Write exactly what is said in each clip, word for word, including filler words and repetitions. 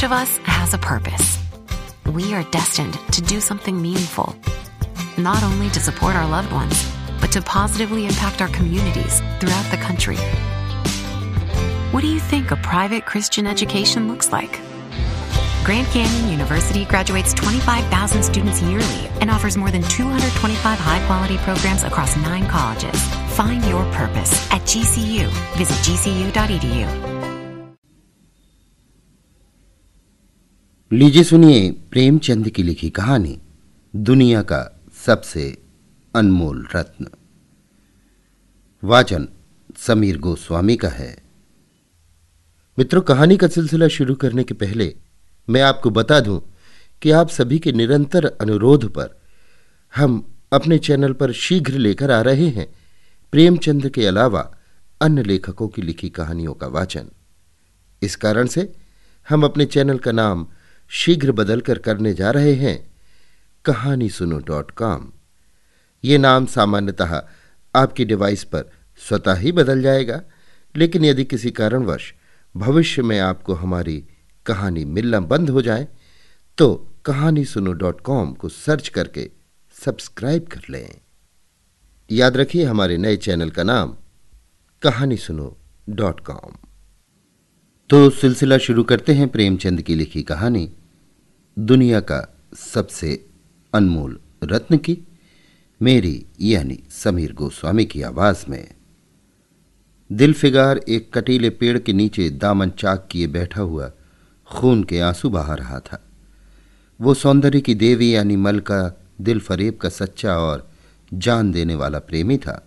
Each of us has a purpose. We are destined to do something meaningful, not only to support our loved ones, but to positively impact our communities throughout the country. What do you think a private Christian education looks like? Grand Canyon University graduates twenty-five thousand students yearly and offers more than two hundred twenty-five high-quality programs across nine colleges. Find your purpose at G C U. Visit G C U dot E D U. लीजिए सुनिए प्रेमचंद की लिखी कहानी दुनिया का सबसे अनमोल रत्न। वाचन समीर गोस्वामी का है। मित्रों, कहानी का सिलसिला शुरू करने के पहले मैं आपको बता दूं कि आप सभी के निरंतर अनुरोध पर हम अपने चैनल पर शीघ्र लेकर आ रहे हैं प्रेमचंद के अलावा अन्य लेखकों की लिखी कहानियों का वाचन। इस कारण से हम अपने चैनल का नाम शीघ्र बदलकर करने जा रहे हैं कहानी सुनो डॉट कॉम। ये नाम सामान्यतः आपकी डिवाइस पर स्वतः ही बदल जाएगा, लेकिन यदि किसी कारणवश भविष्य में आपको हमारी कहानी मिलना बंद हो जाए तो कहानी सुनो डॉट कॉम को सर्च करके सब्सक्राइब कर लें। याद रखिए हमारे नए चैनल का नाम कहानी सुनो डॉट कॉम। तो सिलसिला शुरू करते हैं प्रेमचंद की लिखी कहानी दुनिया का सबसे अनमोल रत्न की, मेरी यानी समीर गोस्वामी की आवाज में। दिलफिगार एक कटीले पेड़ के नीचे दामन चाक किए बैठा हुआ खून के आंसू बहा रहा था। वो सौंदर्य की देवी यानी मलका दिलफरेब का सच्चा और जान देने वाला प्रेमी था।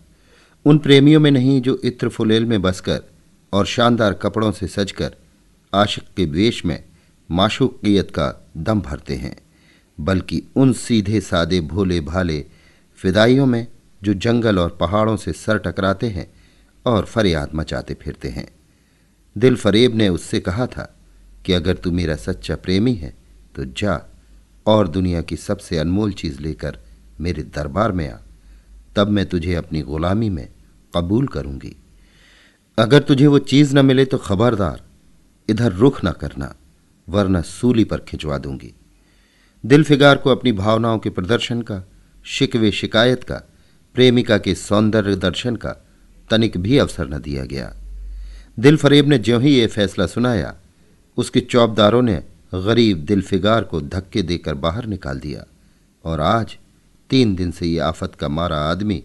उन प्रेमियों में नहीं जो इत्र फुलेल में बसकर और शानदार कपड़ों से सजकर आशिक के वेश में माशूकियत का दम भरते हैं, बल्कि उन सीधे सादे भोले भाले फिदाइयों में जो जंगल और पहाड़ों से सर टकराते हैं और फरियाद मचाते फिरते हैं। दिलफरेब ने उससे कहा था कि अगर तू मेरा सच्चा प्रेमी है तो जा और दुनिया की सबसे अनमोल चीज़ लेकर मेरे दरबार में आ, तब मैं तुझे अपनी गुलामी में कबूल करूँगी। अगर तुझे वो चीज़ न मिले तो खबरदार इधर रुख न करना, वरना सूली पर खिंचवा दूंगी। दिलफिगार को अपनी भावनाओं के प्रदर्शन का, शिकवे शिकायत का, प्रेमिका के सौंदर्य दर्शन का तनिक भी अवसर न दिया गया। दिलफरेब ने ज्यों ही ये फैसला सुनाया, उसके चौबदारों ने गरीब दिलफिगार को धक्के देकर बाहर निकाल दिया और आज तीन दिन से ये आफत का मारा आदमी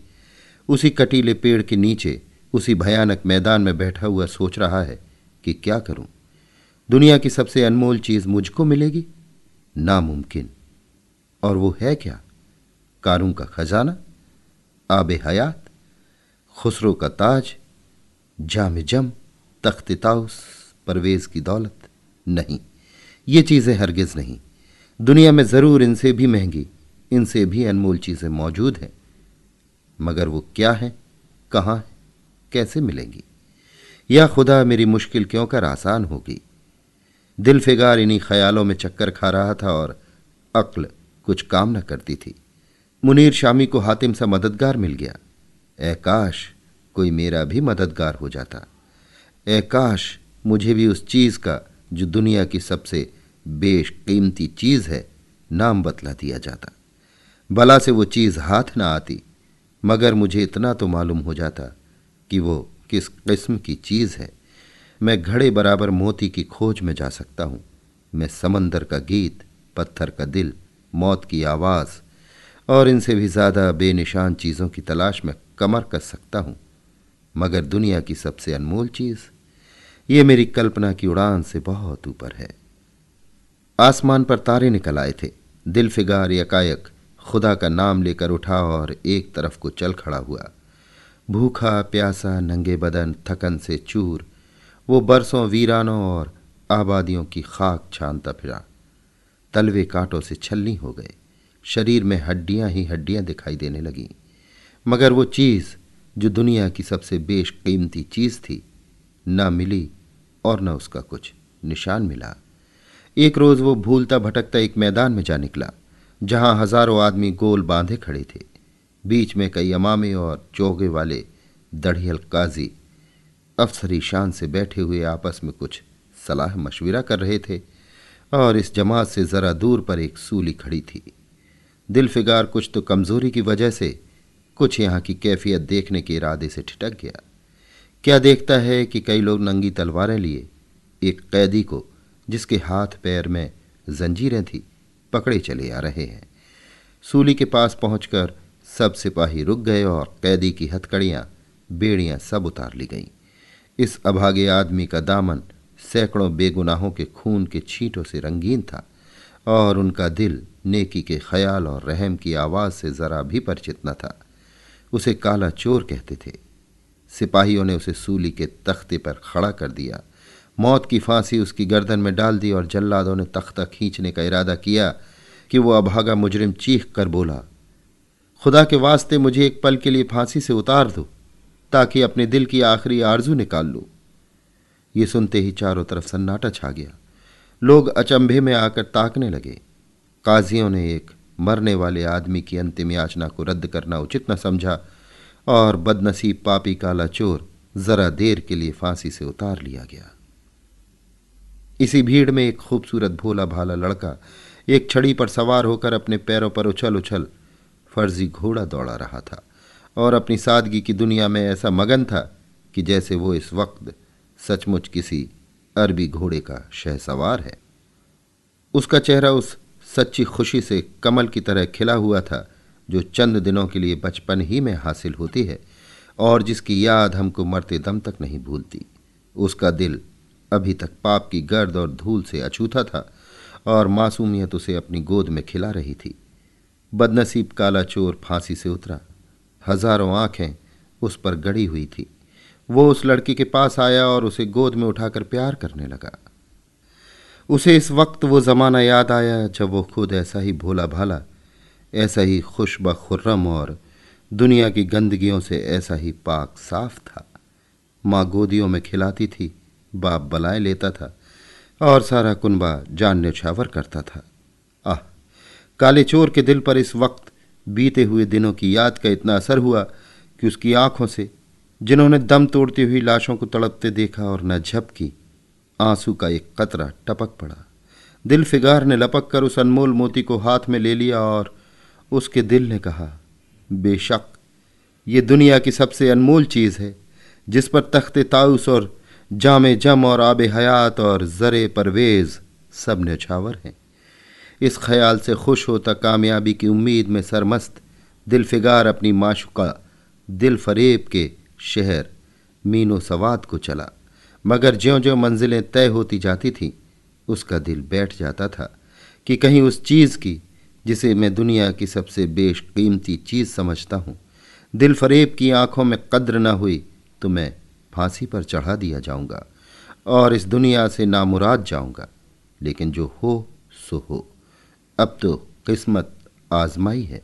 उसी कटीले पेड़ के नीचे उसी भयानक मैदान में बैठा हुआ सोच रहा है कि क्या करूं, दुनिया की सबसे अनमोल चीज़ मुझको मिलेगी? नामुमकिन। और वो है क्या? कारों का खजाना, आबे हयात, खुसरो का ताज, जाम जम, तख्त ताउस, परवेज की दौलत। नहीं, ये चीज़ें हरगिज़ नहीं। दुनिया में ज़रूर इनसे भी महंगी, इनसे भी अनमोल चीज़ें मौजूद हैं, मगर वो क्या है, कहाँ है, कैसे मिलेंगी? या खुदा, मेरी मुश्किल क्यों कर आसान होगी? दिलफिगार इन्हीं ख्यालों में चक्कर खा रहा था और अक्ल कुछ काम न करती थी। मुनीर शामी को हातिम सा मददगार मिल गया। ऐ काश कोई मेरा भी मददगार हो जाता। ऐ काश मुझे भी उस चीज़ का जो दुनिया की सबसे बेशकीमती चीज़ है नाम बतला दिया जाता। भला से वो चीज़ हाथ ना आती, मगर मुझे इतना तो मालूम हो जाता कि वो किस किस्म की चीज़ है। मैं घड़े बराबर मोती की खोज में जा सकता हूँ। मैं समंदर का गीत, पत्थर का दिल, मौत की आवाज़ और इनसे भी ज़्यादा बेनिशान चीज़ों की तलाश में कमर कस सकता हूँ, मगर दुनिया की सबसे अनमोल चीज़, ये मेरी कल्पना की उड़ान से बहुत ऊपर है। आसमान पर तारे निकल आए थे। दिलफिगार यकायक खुदा का नाम लेकर उठा और एक तरफ को चल खड़ा हुआ। भूखा प्यासा, नंगे बदन, थकन से चूर, वो बरसों वीरानों और आबादियों की खाक छानता फिरा। तलवे कांटों से छलनी हो गए, शरीर में हड्डियां ही हड्डियां दिखाई देने लगीं, मगर वो चीज़ जो दुनिया की सबसे बेशकीमती चीज़ थी ना मिली और न उसका कुछ निशान मिला। एक रोज़ वो भूलता भटकता एक मैदान में जा निकला जहाँ हज़ारों आदमी गोल बांधे खड़े थे। बीच में कई इमामे और चोगे वाले दढ़ियल काजी अफसरी शान से बैठे हुए आपस में कुछ सलाह मशविरा कर रहे थे और इस जमात से ज़रा दूर पर एक सूली खड़ी थी। दिलफिगार कुछ तो कमज़ोरी की वजह से कुछ यहाँ की कैफियत देखने के इरादे से ठिठक गया। क्या देखता है कि कई लोग नंगी तलवारें लिए एक कैदी को, जिसके हाथ पैर में जंजीरें थी, पकड़े चले आ रहे हैं। सूली के पास पहुंचकर सब सिपाही रुक गए और कैदी की हथकड़ियां, बेड़ियां सब उतार ली गईं। इस अभागे आदमी का दामन सैकड़ों बेगुनाहों के खून के छींटों से रंगीन था और उनका दिल नेकी के ख्याल और रहम की आवाज़ से ज़रा भी परिचित न था। उसे काला चोर कहते थे। सिपाहियों ने उसे सूली के तख्ते पर खड़ा कर दिया। मौत की फांसी उसकी गर्दन में डाल दी और जल्लादों ने तख्ता खींचने का इरादा किया कि वो अभागा मुजरिम चीख कर बोला, खुदा के वास्ते मुझे एक पल के लिए फांसी से उतार दो ताकि अपने दिल की आखिरी आरजू निकाल लूँ। ये सुनते ही चारों तरफ सन्नाटा छा गया। लोग अचंभे में आकर ताकने लगे। काजियों ने एक मरने वाले आदमी की अंतिम याचना को रद्द करना उचित न समझा और बदनसीब पापी काला चोर ज़रा देर के लिए फांसी से उतार लिया गया। इसी भीड़ में एक खूबसूरत भोला भाला लड़का एक छड़ी पर सवार होकर अपने पैरों पर उछल उछल फर्जी घोड़ा दौड़ा रहा था और अपनी सादगी की दुनिया में ऐसा मगन था कि जैसे वो इस वक्त सचमुच किसी अरबी घोड़े का शहसवार है। उसका चेहरा उस सच्ची खुशी से कमल की तरह खिला हुआ था जो चंद दिनों के लिए बचपन ही में हासिल होती है और जिसकी याद हमको मरते दम तक नहीं भूलती। उसका दिल अभी तक पाप की गर्द और धूल से अछूता था और मासूमियत उसे अपनी गोद में खिला रही थी। बदनसीब काला चोर फांसी से उतरा। हजारों आंखें उस पर गड़ी हुई थी। वो उस लड़की के पास आया और उसे गोद में उठाकर प्यार करने लगा। उसे इस वक्त वो ज़माना याद आया जब वो खुद ऐसा ही भोला भाला, ऐसा ही खुशबा खुर्रम और दुनिया की गंदगियों से ऐसा ही पाक साफ था। माँ गोदियों में खिलाती थी, बाप बलाएं लेता था और सारा कुनबा जान न्यौछावर करता था। आह, काले चोर के दिल पर इस वक्त बीते हुए दिनों की याद का इतना असर हुआ कि उसकी आँखों से, जिन्होंने दम तोड़ती हुई लाशों को तड़पते देखा और न झपकी, आंसू का एक कतरा टपक पड़ा। दिलफिगार ने लपक कर उस अनमोल मोती को हाथ में ले लिया और उसके दिल ने कहा, बेशक ये दुनिया की सबसे अनमोल चीज़ है जिस पर तख्ते ताउस और जामे जम और आबे हयात और ज़रे परवेज़ सब न्यौछावर हैं। इस ख्याल से खुश होता कामयाबी की उम्मीद में सरमस्त दिलफिगार अपनी माशुका दिलफरेब के शहर मीनो सवाद को चला, मगर ज्यों ज्यों मंजिलें तय होती जाती थीं उसका दिल बैठ जाता था कि कहीं उस चीज़ की, जिसे मैं दुनिया की सबसे बेशकीमती चीज़ समझता हूँ, दिलफरेब की आँखों में कद्र न हुई तो मैं फांसी पर चढ़ा दिया जाऊंगा और इस दुनिया से नामुराद जाऊंगा। लेकिन जो हो सो हो, अब तो किस्मत आजमाई है।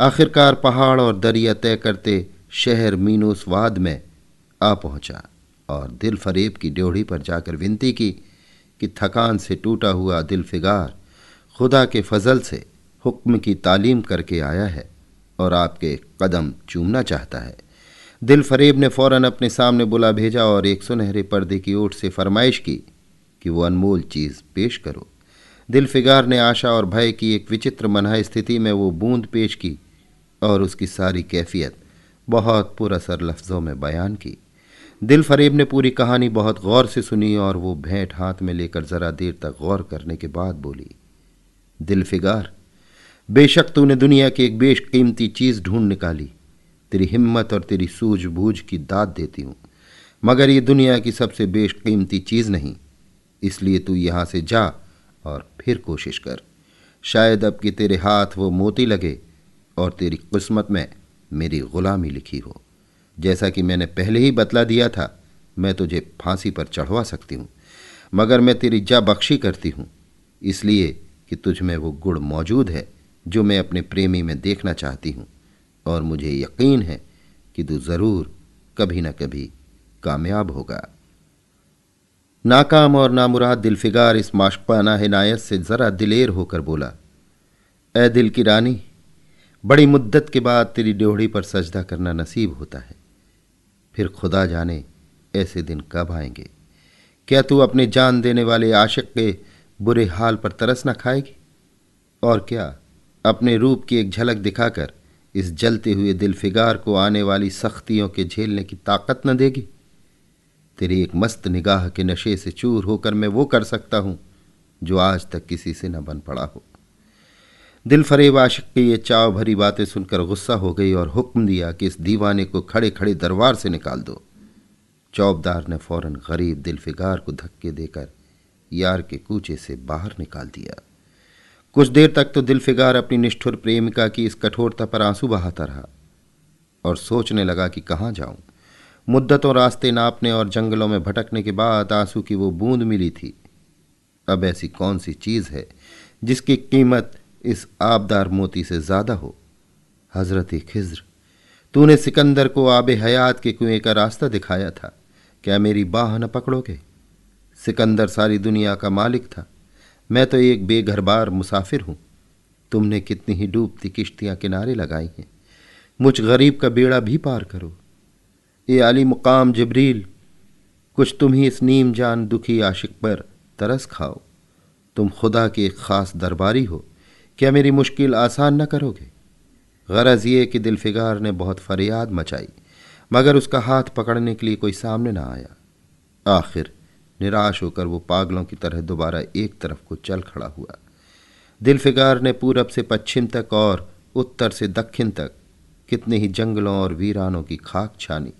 आखिरकार पहाड़ और दरिया तय करते शहर मीनोस्वाद में आ पहुंचा और दिलफरेब की ड्योढ़ी पर जाकर विनती की कि थकान से टूटा हुआ दिलफिगार खुदा के फजल से हुक्म की तालीम करके आया है और आपके कदम चूमना चाहता है। दिलफरेब ने फ़ौरन अपने सामने बुला भेजा और एक सुनहरे पर्दे की ओट से फरमाइश की कि वो अनमोल चीज़ पेश करो। दिलफिगार ने आशा और भय की एक विचित्र मनहा स्थिति में वो बूंद पेश की और उसकी सारी कैफियत बहुत पुरअसर लफ्ज़ों में बयान की। दिलफरेब ने पूरी कहानी बहुत गौर से सुनी और वो भेंट हाथ में लेकर ज़रा देर तक गौर करने के बाद बोली, दिलफिगार, बेशक तूने दुनिया की एक बेशकीमती चीज़ ढूंढ निकाली, तेरी हिम्मत और तेरी सूझबूझ की दाद देती हूँ, मगर ये दुनिया की सबसे बेशकीमती चीज़ नहीं। इसलिए तू यहाँ से जा और फिर कोशिश कर। शायद अब कि तेरे हाथ वो मोती लगे और तेरी किस्मत में मेरी ग़ुलामी लिखी हो। जैसा कि मैंने पहले ही बतला दिया था, मैं तुझे फांसी पर चढ़वा सकती हूँ, मगर मैं तेरी जा बख्शी करती हूँ, इसलिए कि तुझ में वो गुण मौजूद है जो मैं अपने प्रेमी में देखना चाहती हूँ और मुझे यकीन है कि तू ज़रूर कभी न कभी कामयाब होगा। नाकाम और नामुराद दिलफिगार इस माशुकाना हिनायत से ज़रा दिलेर होकर बोला, ऐ दिल की रानी, बड़ी मुद्दत के बाद तेरी ड्योढ़ी पर सजदा करना नसीब होता है। फिर खुदा जाने ऐसे दिन कब आएंगे। क्या तू अपने जान देने वाले आशिक के बुरे हाल पर तरस न खाएगी? और क्या, अपने रूप की एक झलक दिखाकर इस जलते हुए दिलफिगार को आने वाली सख्तियों के झेलने की ताकत न देगी? तेरी एक मस्त निगाह के नशे से चूर होकर मैं वो कर सकता हूँ जो आज तक किसी से न बन पड़ा हो। दिलफरेब आशिक के ये चाव भरी बातें सुनकर गुस्सा हो गई और हुक्म दिया कि इस दीवाने को खड़े खड़े दरबार से निकाल दो। चौबदार ने फौरन गरीब दिलफिगार को धक्के देकर यार के कूचे से बाहर निकाल दिया। कुछ देर तक तो दिलफिगार अपनी निष्ठुर प्रेमिका की इस कठोरता पर आंसू बहाता रहा और सोचने लगा कि कहाँ जाऊँ। मुद्दतों रास्ते नापने और जंगलों में भटकने के बाद आंसू की वो बूंद मिली थी। अब ऐसी कौन सी चीज़ है जिसकी कीमत इस आबदार मोती से ज़्यादा हो? हज़रत खिज्र, तूने सिकंदर को आबे हयात के कुएं का रास्ता दिखाया था, क्या मेरी बाह न पकड़ोगे? सिकंदर सारी दुनिया का मालिक था, मैं तो एक बेघरबार मुसाफिर हूँ। तुमने कितनी ही डूबती किश्तियाँ किनारे लगाई हैं, मुझ गरीब का बेड़ा भी पार करो। ये आली मुकाम जिब्रील, कुछ तुम ही इस नीम जान दुखी आशिक पर तरस खाओ। तुम खुदा के एक ख़ास दरबारी हो, क्या मेरी मुश्किल आसान न करोगे? गरज ये कि दिलफिगार ने बहुत फरियाद मचाई मगर उसका हाथ पकड़ने के लिए कोई सामने न आया। आखिर निराश होकर वो पागलों की तरह दोबारा एक तरफ को चल खड़ा हुआ। दिलफिगार ने पूरब से पश्चिम तक और उत्तर से दक्षिण तक कितने ही जंगलों और वीरानों की खाक छानी।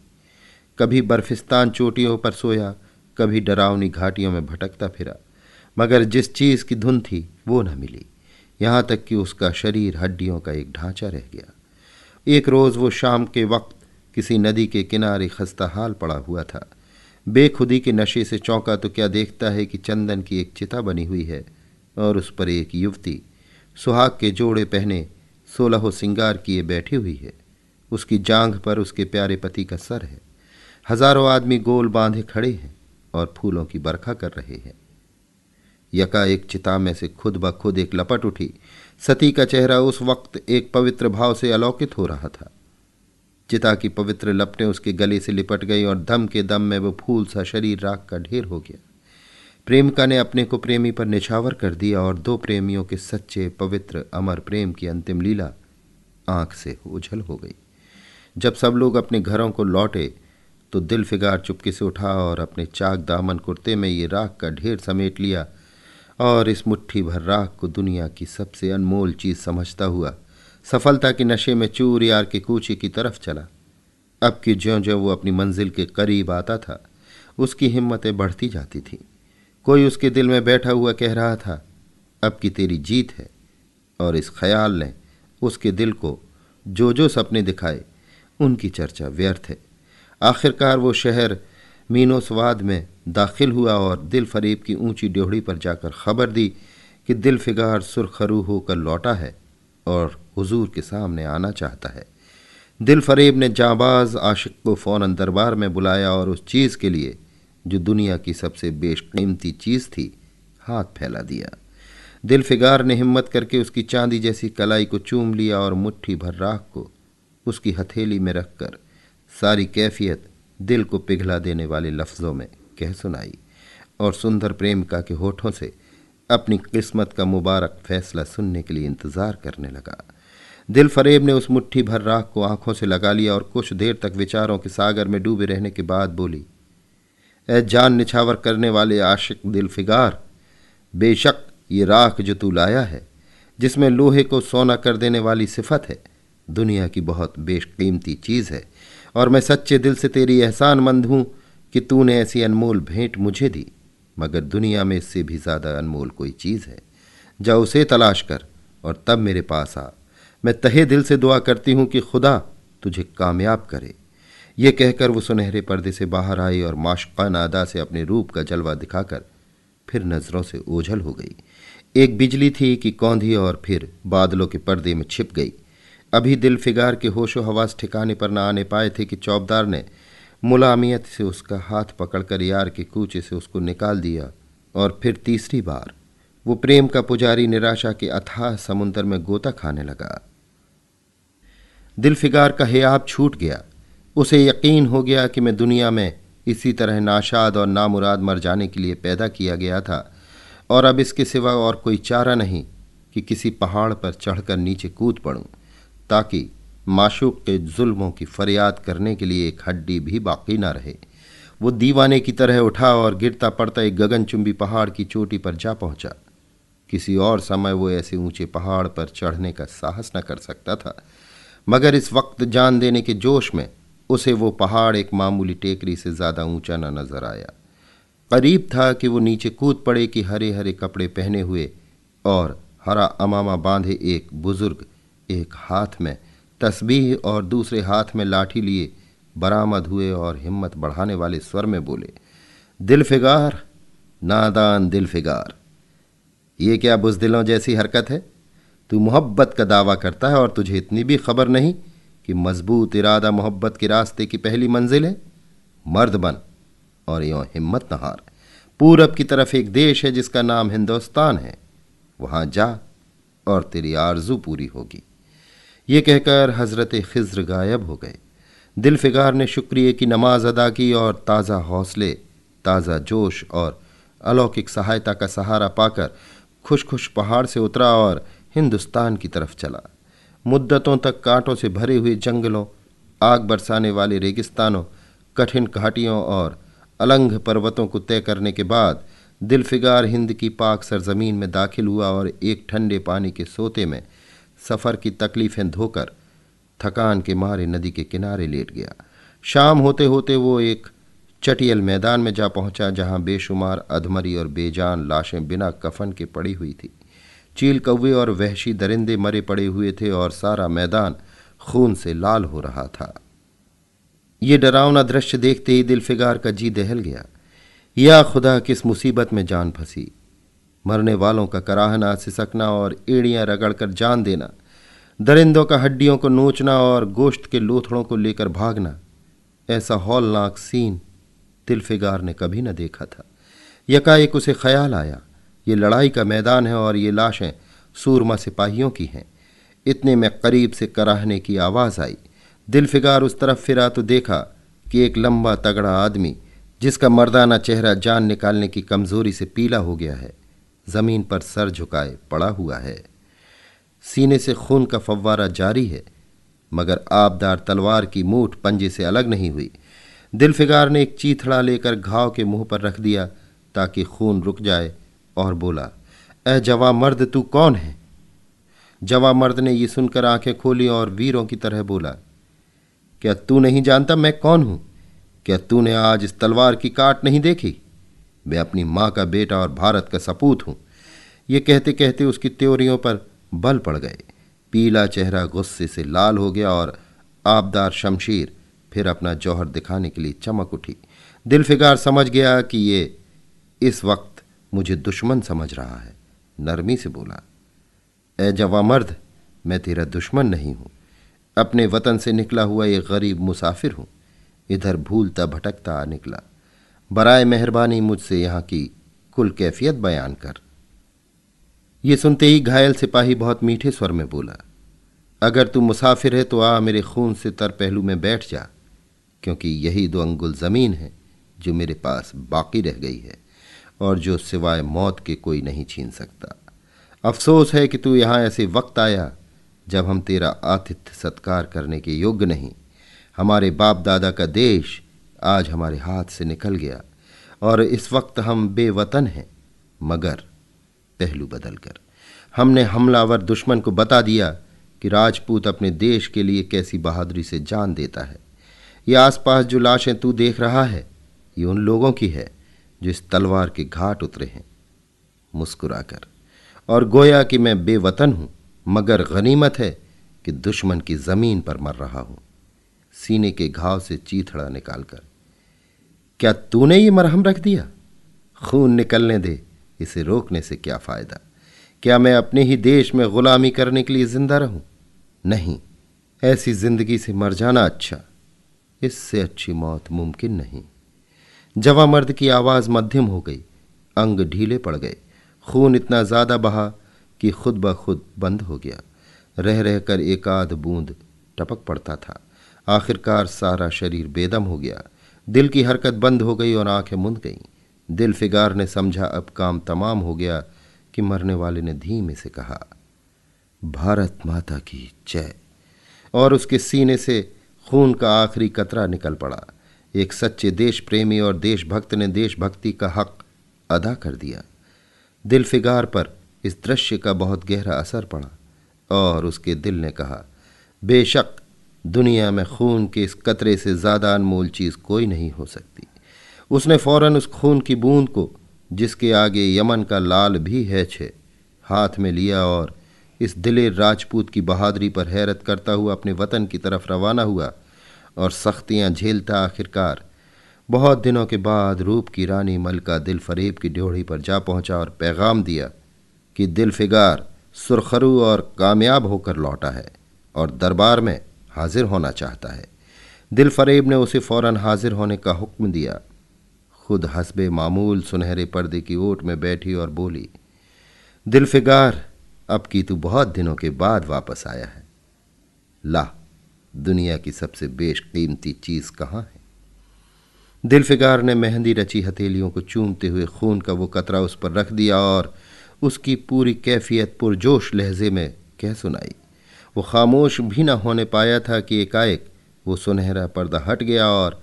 कभी बर्फिस्तान चोटियों पर सोया, कभी डरावनी घाटियों में भटकता फिरा, मगर जिस चीज़ की धुन थी वो न मिली। यहाँ तक कि उसका शरीर हड्डियों का एक ढांचा रह गया। एक रोज़ वो शाम के वक्त किसी नदी के किनारे खस्ता हाल पड़ा हुआ था। बेखुदी के नशे से चौंका तो क्या देखता है कि चंदन की एक चिता बनी हुई है और उस पर एक युवती सुहाग के जोड़े पहने सोलहों सिंगार किए बैठी हुई है। उसकी जांघ पर उसके प्यारे पति का सर है। हजारों आदमी गोल बांधे खड़े हैं और फूलों की बरखा कर रहे हैं। यका एक चिता में से खुद ब खुद एक लपट उठी। सती का चेहरा उस वक्त एक पवित्र भाव से आलोकित हो रहा था। चिता की पवित्र लपटें उसके गले से लिपट गई और धम के दम में वो फूल सा शरीर राख का ढेर हो गया। प्रेमिका ने अपने को प्रेमी पर निछावर कर दिया और दो प्रेमियों के सच्चे पवित्र अमर प्रेम की अंतिम लीला आंख से ओझल हो गई। जब सब लोग अपने घरों को लौटे तो दिलफिगार चुपके से उठा और अपने चाक दामन कुर्ते में ये राख का ढेर समेट लिया और इस मुट्ठी भर राख को दुनिया की सबसे अनमोल चीज़ समझता हुआ सफलता के नशे में चूर यार के कूचे की तरफ चला। अब कि ज्यों ज्यों वो अपनी मंजिल के करीब आता था उसकी हिम्मतें बढ़ती जाती थीं। कोई उसके दिल में बैठा हुआ कह रहा था, अब की तेरी जीत है, और इस ख्याल ने उसके दिल को जो जो सपने दिखाए उनकी चर्चा व्यर्थ है। आखिरकार वो शहर मीनोस्वाद में दाखिल हुआ और दिलफरेब की ऊंची ड्योहड़ी पर जाकर खबर दी कि दिलफिगार सुरखरू होकर लौटा है और हुजूर के सामने आना चाहता है। दिलफरेब ने जाबाज आशिक को फ़ौरन दरबार में बुलाया और उस चीज़ के लिए जो दुनिया की सबसे बेशकीमती चीज़ थी हाथ फैला दिया। दिलफिगार ने हिम्मत करके उसकी चांदी जैसी कलाई को चूम लिया और मुट्ठी भर राख को उसकी हथेली में रखकर सारी कैफियत दिल को पिघला देने वाले लफ्ज़ों में कह सुनाई और सुंदर प्रेमिका के होठों से अपनी किस्मत का मुबारक फैसला सुनने के लिए इंतज़ार करने लगा। दिलफरेब ने उस मुट्ठी भर राख को आंखों से लगा लिया और कुछ देर तक विचारों के सागर में डूबे रहने के बाद बोली, ऐ जान निछावर करने वाले आशिक दिलफिगार, बेशक ये राख जो तू लाया है, जिसमें लोहे को सोना कर देने वाली सिफत है, दुनिया की बहुत बेशकीमती चीज़ है और मैं सच्चे दिल से तेरी एहसानमंद हूँ कि तूने ऐसी अनमोल भेंट मुझे दी, मगर दुनिया में इससे भी ज़्यादा अनमोल कोई चीज़ है। जा उसे तलाश कर और तब मेरे पास आ। मैं तहे दिल से दुआ करती हूँ कि खुदा तुझे कामयाब करे। ये कहकर वो सुनहरे पर्दे से बाहर आई और माशुकाना अदा से अपने रूप का जलवा दिखाकर फिर नज़रों से ओझल हो गई। एक बिजली थी कि कौंधी और फिर बादलों के पर्दे में छिप गई। अभी दिलफिगार के होशो हवास ठिकाने पर न आने पाए थे कि चौबदार ने मुलामियत से उसका हाथ पकड़कर यार के कूचे से उसको निकाल दिया और फिर तीसरी बार वो प्रेम का पुजारी निराशा के अथाह समुंदर में गोता खाने लगा। दिलफिगार का हियाब छूट गया। उसे यकीन हो गया कि मैं दुनिया में इसी तरह नाशाद और नामुराद मर जाने के लिए पैदा किया गया था, और अब इसके सिवा और कोई चारा नहीं कि किसी पहाड़ पर चढ़कर नीचे कूद पड़ूं ताकि माशूक के जुल्मों की फरियाद करने के लिए एक हड्डी भी बाकी ना रहे। वो दीवाने की तरह उठा और गिरता पड़ता एक गगनचुंबी पहाड़ की चोटी पर जा पहुंचा। किसी और समय वो ऐसे ऊंचे पहाड़ पर चढ़ने का साहस न कर सकता था, मगर इस वक्त जान देने के जोश में उसे वो पहाड़ एक मामूली टेकरी से ज़्यादा ऊंचा ना नजर आया। करीब था कि वो नीचे कूद पड़े कि हरे हरे कपड़े पहने हुए और हरा अमामा बांधे एक बुज़ुर्ग एक हाथ में तस्बीह और दूसरे हाथ में लाठी लिए बरामद हुए और हिम्मत बढ़ाने वाले स्वर में बोले, दिलफिगार, नादान दिलफिगार, ये क्या बुज़दिलों जैसी हरकत है। तू मोहब्बत का दावा करता है और तुझे इतनी भी खबर नहीं कि मजबूत इरादा मोहब्बत के रास्ते की पहली मंजिल है। मर्द बन और यों हिम्मत न हार। पूरब की तरफ एक देश है जिसका नाम हिंदुस्तान है, वहाँ जा और तेरी आरजू पूरी होगी। ये कहकर हज़रत खिज्र गायब हो गए। दिलफिगार ने शुक्रिया की नमाज अदा की और ताज़ा हौसले, ताज़ा जोश और अलौकिक सहायता का सहारा पाकर खुश खुश पहाड़ से उतरा और हिंदुस्तान की तरफ चला। मुद्दतों तक कांटों से भरे हुए जंगलों, आग बरसाने वाले रेगिस्तानों, कठिन घाटियों और अलंघ पर्वतों को तय करने के बाद दिलफिगार हिंद की पाक सरजमीन में दाखिल हुआ और एक ठंडे पानी के सोते में सफ़र की तकलीफ़ें धोकर थकान के मारे नदी के किनारे लेट गया। शाम होते होते वो एक चटियल मैदान में जा पहुंचा जहां बेशुमार अधमरी और बेजान लाशें बिना कफन के पड़ी हुई थी। चील कौवे और वहशी दरिंदे मरे पड़े हुए थे और सारा मैदान खून से लाल हो रहा था। ये डरावना दृश्य देखते ही दिलफिगार का जी दहल गया। या खुदा, किस मुसीबत में जान फंसी। मरने वालों का कराहना, सिसकना और एड़ियां रगड़कर जान देना, दरिंदों का हड्डियों को नोचना और गोश्त के लोथड़ों को लेकर भागना, ऐसा हौलनाक सीन दिलफिगार ने कभी न देखा था। यकाएक उसे ख्याल आया, ये लड़ाई का मैदान है और ये लाशें सूरमा सिपाहियों की हैं। इतने में करीब से कराहने की आवाज़ आई। दिलफिगार उस तरफ फिरा तो देखा कि एक लंबा तगड़ा आदमी, जिसका मर्दाना चेहरा जान निकालने की कमज़ोरी से पीला हो गया है, ज़मीन पर सर झुकाए पड़ा हुआ है। सीने से खून का फव्वारा जारी है, मगर आबदार तलवार की मूठ पंजे से अलग नहीं हुई। दिलफिगार ने एक चीथड़ा लेकर घाव के मुंह पर रख दिया ताकि खून रुक जाए और बोला, ए जवा मर्द, तू कौन है। जवा मर्द ने यह सुनकर आंखें खोली और वीरों की तरह बोला, क्या तू नहीं जानता मैं कौन हूँ? क्या तूने आज इस तलवार की काट नहीं देखी? मैं अपनी माँ का बेटा और भारत का सपूत हूँ। ये कहते कहते उसकी त्योरियों पर बल पड़ गए। पीला चेहरा गुस्से से लाल हो गया और आबदार शमशीर फिर अपना जौहर दिखाने के लिए चमक उठी। दिलफिगार समझ गया कि ये इस वक्त मुझे दुश्मन समझ रहा है। नरमी से बोला, ए जवा मर्द, मैं तेरा दुश्मन नहीं हूँ। अपने वतन से निकला हुआ एक गरीब मुसाफिर हूँ, इधर भूलता भटकता आ निकला। बराए मेहरबानी मुझसे यहाँ की कुल कैफियत बयान कर। ये सुनते ही घायल सिपाही बहुत मीठे स्वर में बोला, अगर तू मुसाफिर है तो आ मेरे खून से तर पहलू में बैठ जा, क्योंकि यही दो अंगुल ज़मीन है जो मेरे पास बाकी रह गई है और जो सिवाय मौत के कोई नहीं छीन सकता। अफसोस है कि तू यहाँ ऐसे वक्त आया जब हम तेरा आतिथ्य सत्कार करने के योग्य नहीं। हमारे बाप दादा का देश आज हमारे हाथ से निकल गया और इस वक्त हम बेवतन हैं। मगर पहलू बदल कर हमने हमलावर दुश्मन को बता दिया कि राजपूत अपने देश के लिए कैसी बहादुरी से जान देता है। ये आसपास जो लाशें तू देख रहा है, ये उन लोगों की है जो इस तलवार के घाट उतरे हैं मुस्कुराकर, और गोया कि मैं बेवतन हूँ, मगर गनीमत है कि दुश्मन की ज़मीन पर मर रहा हूँ। सीने के घाव से चीथड़ा निकालकर, क्या तूने ये मरहम रख दिया? खून निकलने दे, इसे रोकने से क्या फ़ायदा? क्या मैं अपने ही देश में ग़ुलामी करने के लिए ज़िंदा रहूं? नहीं, ऐसी ज़िंदगी से मर जाना अच्छा, इससे अच्छी मौत मुमकिन नहीं। जवा मर्द की आवाज़ मध्यम हो गई, अंग ढीले पड़ गए, खून इतना ज़्यादा बहा कि खुद ब खुद बंद हो गया। रह रहकर एक आध बूंद टपक पड़ता था। आखिरकार सारा शरीर बेदम हो गया, दिल की हरकत बंद हो गई और आंखें मुंद गईं। दिलफिगार ने समझा अब काम तमाम हो गया कि मरने वाले ने धीमे से कहा, भारत माता की जय, और उसके सीने से खून का आखिरी कतरा निकल पड़ा। एक सच्चे देश प्रेमी और देशभक्त ने देशभक्ति का हक अदा कर दिया। दिलफिगार पर इस दृश्य का बहुत गहरा असर पड़ा और उसके दिल ने कहा, बेशक दुनिया में खून के इस कतरे से ज़्यादा अनमोल चीज़ कोई नहीं हो सकती। उसने फौरन उस खून की बूंद को, जिसके आगे यमन का लाल भी है छे, हाथ में लिया और इस दिलेर राजपूत की बहादुरी पर हैरत करता हुआ अपने वतन की तरफ रवाना हुआ और सख्तियां झेलता आखिरकार बहुत दिनों के बाद रूप की रानी मलका दिलफरेब की ड्योढ़ी पर जा पहुंचा और पैगाम दिया कि दिलफिगार सुरखरू और कामयाब होकर लौटा है और दरबार में हाजिर होना चाहता है। दिलफरेब ने उसे फ़ौरन हाजिर होने का हुक्म दिया। खुद हसबे मामूल सुनहरे पर्दे की ओट में बैठी और बोली, दिलफिगार, अब की तू बहुत दिनों के बाद वापस आया है। ला, दुनिया की सबसे बेशकीमती चीज़ कहाँ है? दिलफिगार ने मेहंदी रची हथेलियों को चूमते हुए खून का वो कतरा उस पर रख दिया और उसकी पूरी कैफियत पुरजोश लहजे में कह सुनाई। वो खामोश भी न होने पाया था कि एकाएक वो सुनहरा पर्दा हट गया और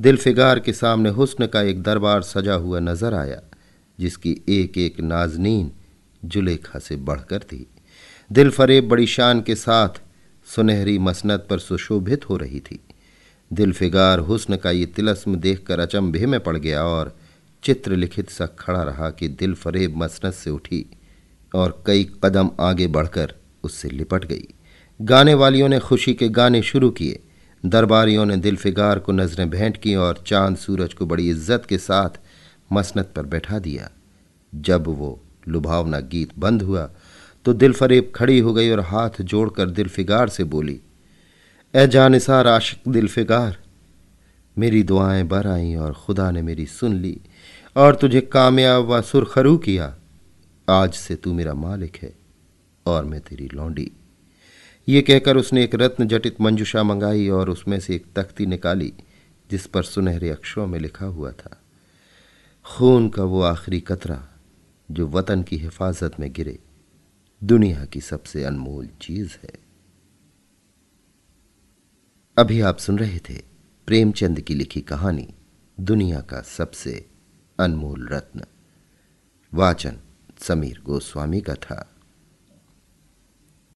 दिलफिगार के सामने हुस्न का एक दरबार सजा हुआ नजर आया, जिसकी एक एक नाजनीन जुलेखा से बढ़कर थी। दिलफरेब बड़ी शान के साथ सुनहरी मसनद पर सुशोभित हो रही थी। दिलफिगार हुस्न का ये तिलस्म देखकर अचंभे में पड़ गया और चित्र लिखित सा खड़ा रहा कि दिलफरेब मसनद से उठी और कई कदम आगे बढ़कर उससे लिपट गई। गाने वालियों ने खुशी के गाने शुरू किए। दरबारियों ने दिलफिगार को नजरें भेंट की और चांद सूरज को बड़ी इज्जत के साथ मसनद पर बैठा दिया। जब वो लुभावना गीत बंद हुआ तो दिलफरेब खड़ी हो गई और हाथ जोड़कर दिलफिगार से बोली, ए जानिसार आशिक दिलफिगार, मेरी दुआएं बर आईं और खुदा ने मेरी सुन ली और तुझे कामयाब व सुरखरू किया। आज से तू मेरा मालिक है और मैं तेरी लौंडी। ये कहकर उसने एक रत्न जटित मंजुषा मंगाई और उसमें से एक तख्ती निकाली जिस पर सुनहरे अक्षरों में लिखा हुआ था, खून का वो आखिरी कतरा जो वतन की हिफाजत में गिरे दुनिया की सबसे अनमोल चीज़ है। अभी आप सुन रहे थे प्रेमचंद की लिखी कहानी दुनिया का सबसे अनमोल रत्न। वाचन समीर गोस्वामी का था।